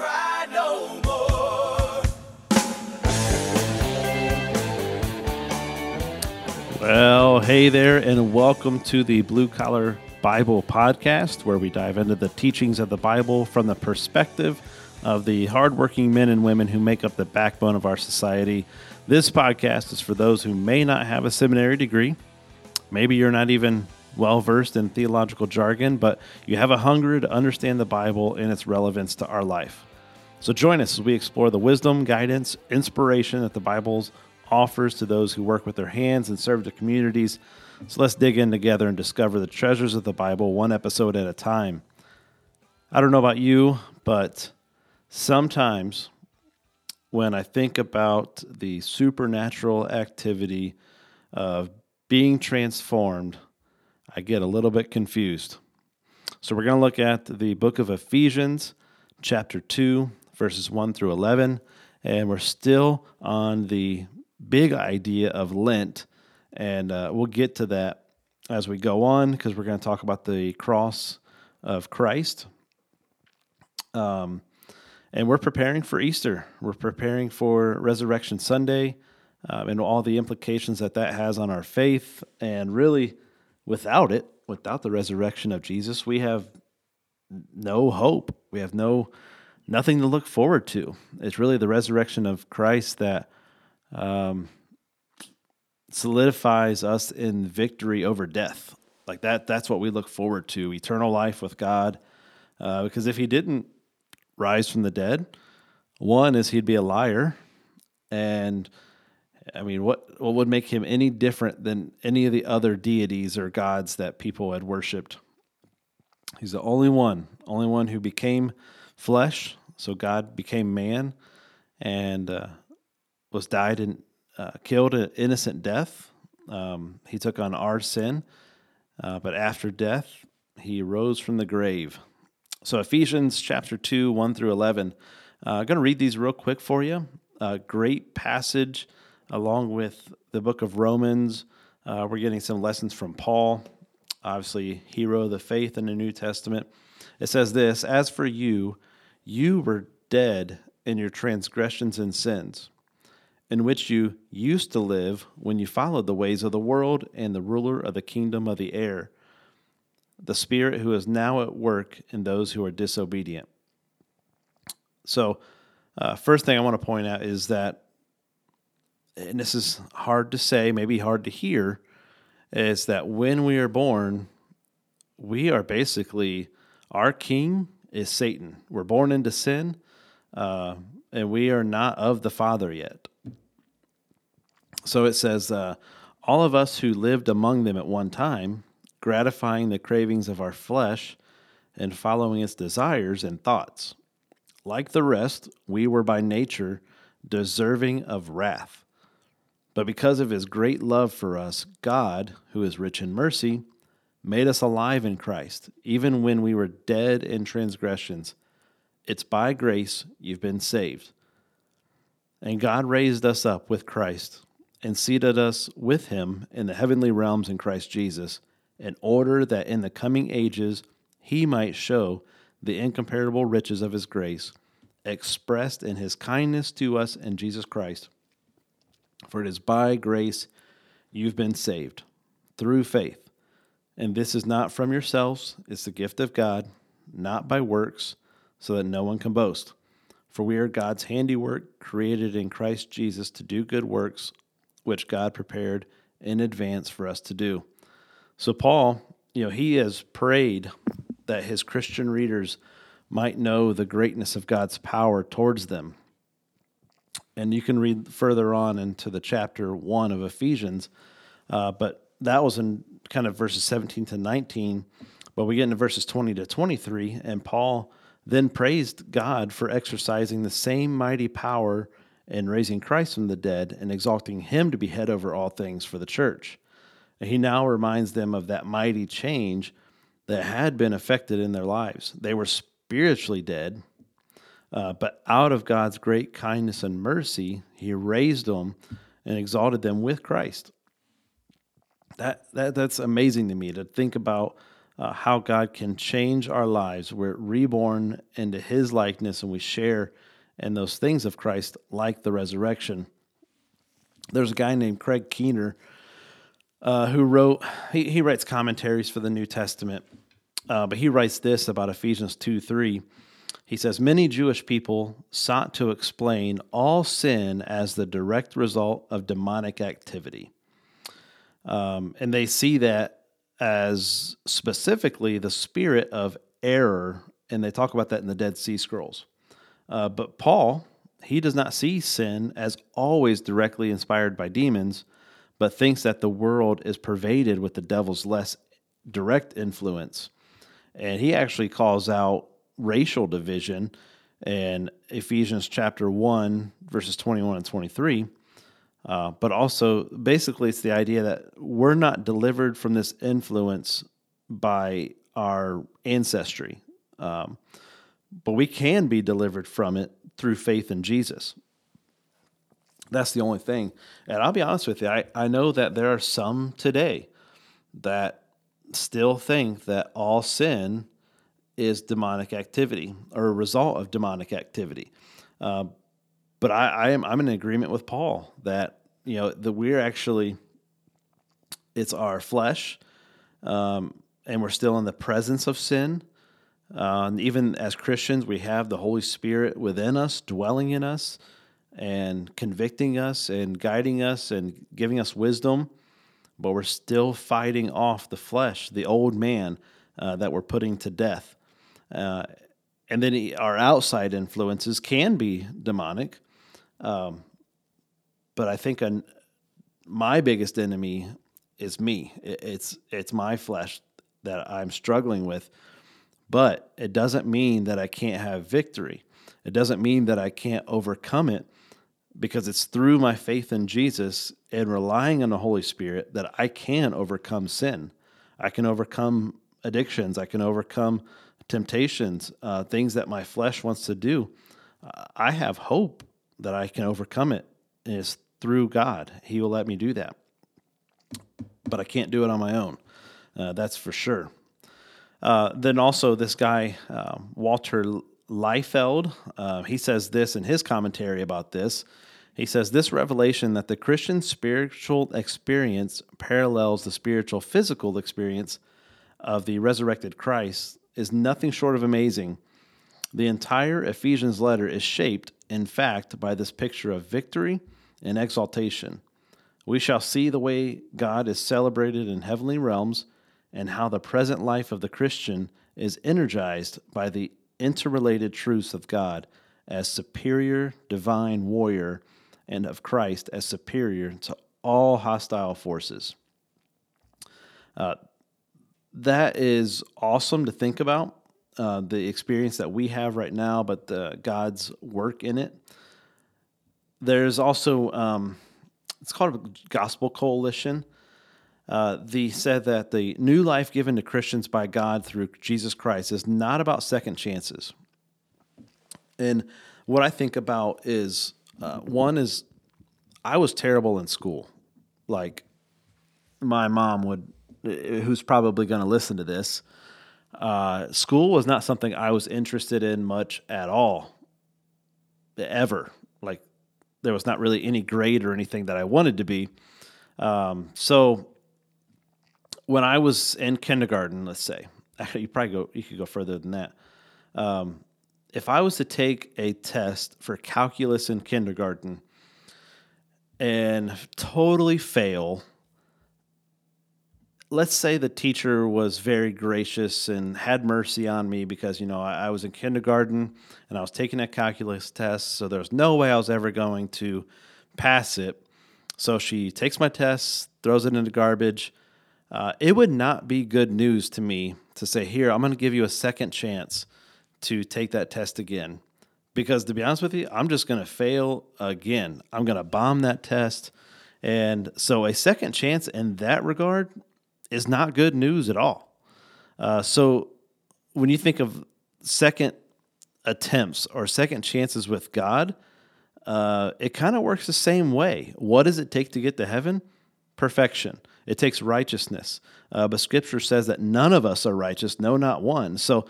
cry no more. Well, hey there, and welcome to the Blue Collar Bible Podcast, where we dive into the teachings of the Bible from the perspective of the hardworking men and women who make up the backbone of our society. This podcast is for those who may not have a seminary degree. Maybe you're not even well-versed in theological jargon, but you have a hunger to understand the Bible and its relevance to our life. So join us as we explore the wisdom, guidance, inspiration that the Bible offers to those who work with their hands and serve the communities. So let's dig in together and discover the treasures of the Bible one episode at a time. I don't know about you, but sometimes when I think about the supernatural activity of being transformed, I get a little bit confused. So we're going to look at the book of Ephesians, chapter 2, verses 1 through 11, and we're still on the big idea of Lent, and we'll get to that as we go on, because we're going to talk about the cross of Christ. And we're preparing for Easter. We're preparing for Resurrection Sunday and all the implications that that has on our faith. And really, without it, without the resurrection of Jesus, we have no hope. We have nothing to look forward to. It's really the resurrection of Christ that solidifies us in victory over death. Like that's what we look forward to, eternal life with God. Because if he didn't rise from the dead, one is he'd be a liar, and I mean, what would make him any different than any of the other deities or gods that people had worshipped? He's the only one who became flesh, so God became man, and was died and killed an innocent death. He took on our sin, but after death, he rose from the grave. So Ephesians chapter 2, 1 through 11. I'm going to read these real quick for you. Great passage, along with the book of Romans. We're getting some lessons from Paul, obviously hero of the faith in the New Testament. It says this, "As for you, you were dead in your transgressions and sins, in which you used to live when you followed the ways of the world and the ruler of the kingdom of the air, the spirit who is now at work in those who are disobedient." So first thing I want to point out is that, and this is hard to say, maybe hard to hear, is that when we are born, we are basically, our king is Satan. We're born into sin, and we are not of the Father yet. So it says, all of us who lived among them at one time, gratifying the cravings of our flesh and following its desires and thoughts. Like the rest, we were by nature deserving of wrath. But because of his great love for us, God, who is rich in mercy, made us alive in Christ, even when we were dead in transgressions. It's by grace you've been saved. And God raised us up with Christ and seated us with him in the heavenly realms in Christ Jesus, in order that in the coming ages he might show the incomparable riches of his grace, expressed in his kindness to us in Jesus Christ. For it is by grace you've been saved, through faith. And this is not from yourselves, it's the gift of God, not by works, so that no one can boast. For we are God's handiwork, created in Christ Jesus to do good works, which God prepared in advance for us to do. So Paul, he has prayed that his Christian readers might know the greatness of God's power towards them. And you can read further on into the chapter 1 of Ephesians, but that was in kind of verses 17 to 19. But we get into verses 20 to 23, and Paul then praised God for exercising the same mighty power in raising Christ from the dead and exalting him to be head over all things for the church. He now reminds them of that mighty change that had been effected in their lives. They were spiritually dead, but out of God's great kindness and mercy, he raised them and exalted them with Christ. That's amazing to me to think about how God can change our lives. We're reborn into his likeness, and we share in those things of Christ like the resurrection. There's a guy named Craig Keener who wrote, he writes commentaries for the New Testament, but he writes this about Ephesians 2:3. He says, many Jewish people sought to explain all sin as the direct result of demonic activity. And they see that as specifically the spirit of error, and they talk about that in the Dead Sea Scrolls. But Paul, he does not see sin as always directly inspired by demons, but thinks that the world is pervaded with the devil's less direct influence. And he actually calls out racial division in Ephesians chapter 1, verses 21 and 23. But also, basically, it's the idea that we're not delivered from this influence by our ancestry, but we can be delivered from it through faith in Jesus. That's the only thing. And I'll be honest with you, I know that there are some today that still think that all sin is demonic activity or a result of demonic activity. But I'm in agreement with Paul that, you know, that we're actually, it's our flesh, and we're still in the presence of sin. And even as Christians, we have the Holy Spirit within us, dwelling in us, and convicting us, and guiding us, and giving us wisdom. But we're still fighting off the flesh, the old man that we're putting to death. And then our outside influences can be demonic. But I think my biggest enemy is me. It's my flesh that I'm struggling with. But it doesn't mean that I can't have victory. It doesn't mean that I can't overcome it, because it's through my faith in Jesus and relying on the Holy Spirit that I can overcome sin. I can overcome addictions. I can overcome temptations, things that my flesh wants to do. I have hope that I can overcome it, and it's through God. He will let me do that. But I can't do it on my own. That's for sure. Then also this guy, Walter Liefeld, he says this in his commentary about this. He says, this revelation that the Christian spiritual experience parallels the spiritual physical experience of the resurrected Christ is nothing short of amazing. The entire Ephesians letter is shaped, in fact, by this picture of victory and exaltation. We shall see the way God is celebrated in heavenly realms, and how the present life of the Christian is energized by the interrelated truths of God as superior divine warrior, and of Christ as superior to all hostile forces. That is awesome to think about, the experience that we have right now, but God's work in it. There's also, it's called a Gospel Coalition. They said that the new life given to Christians by God through Jesus Christ is not about second chances. And what I think about is, one is I was terrible in school. Like my mom would, who's probably going to listen to this, school was not something I was interested in much at all, ever. Like there was not really any grade or anything that I wanted to be. So when I was in kindergarten, let's say, you could go further than that. If I was to take a test for calculus in kindergarten and totally fail, let's say the teacher was very gracious and had mercy on me because, you know, I was in kindergarten and I was taking a calculus test, so there's no way I was ever going to pass it. So she takes my test, throws it into garbage. It would not be good news to me to say, here, I'm going to give you a second chance to take that test again. Because to be honest with you, I'm just going to fail again. I'm going to bomb that test. And so a second chance in that regard is not good news at all. So when you think of second attempts or second chances with God, it kind of works the same way. What does it take to get to heaven? perfection. It takes righteousness. But Scripture says that none of us are righteous, no, not one. So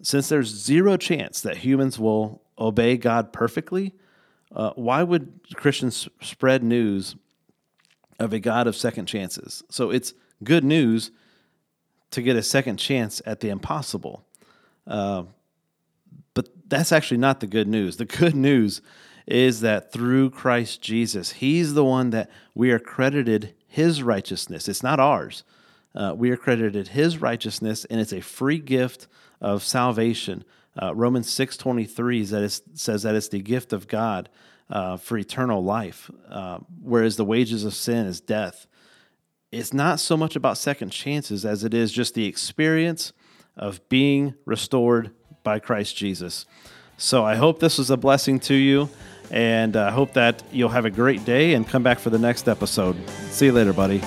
since there's zero chance that humans will obey God perfectly, why would Christians spread news of a God of second chances? So it's good news to get a second chance at the impossible. But that's actually not the good news. The good news is that through Christ Jesus, He's the one that we are credited His righteousness. It's not ours. We are credited His righteousness, and it's a free gift of salvation. Romans 6:23 says that it's the gift of God for eternal life, whereas the wages of sin is death. It's not so much about second chances as it is just the experience of being restored by Christ Jesus. So I hope this was a blessing to you, and I hope that you'll have a great day and come back for the next episode. See you later, buddy.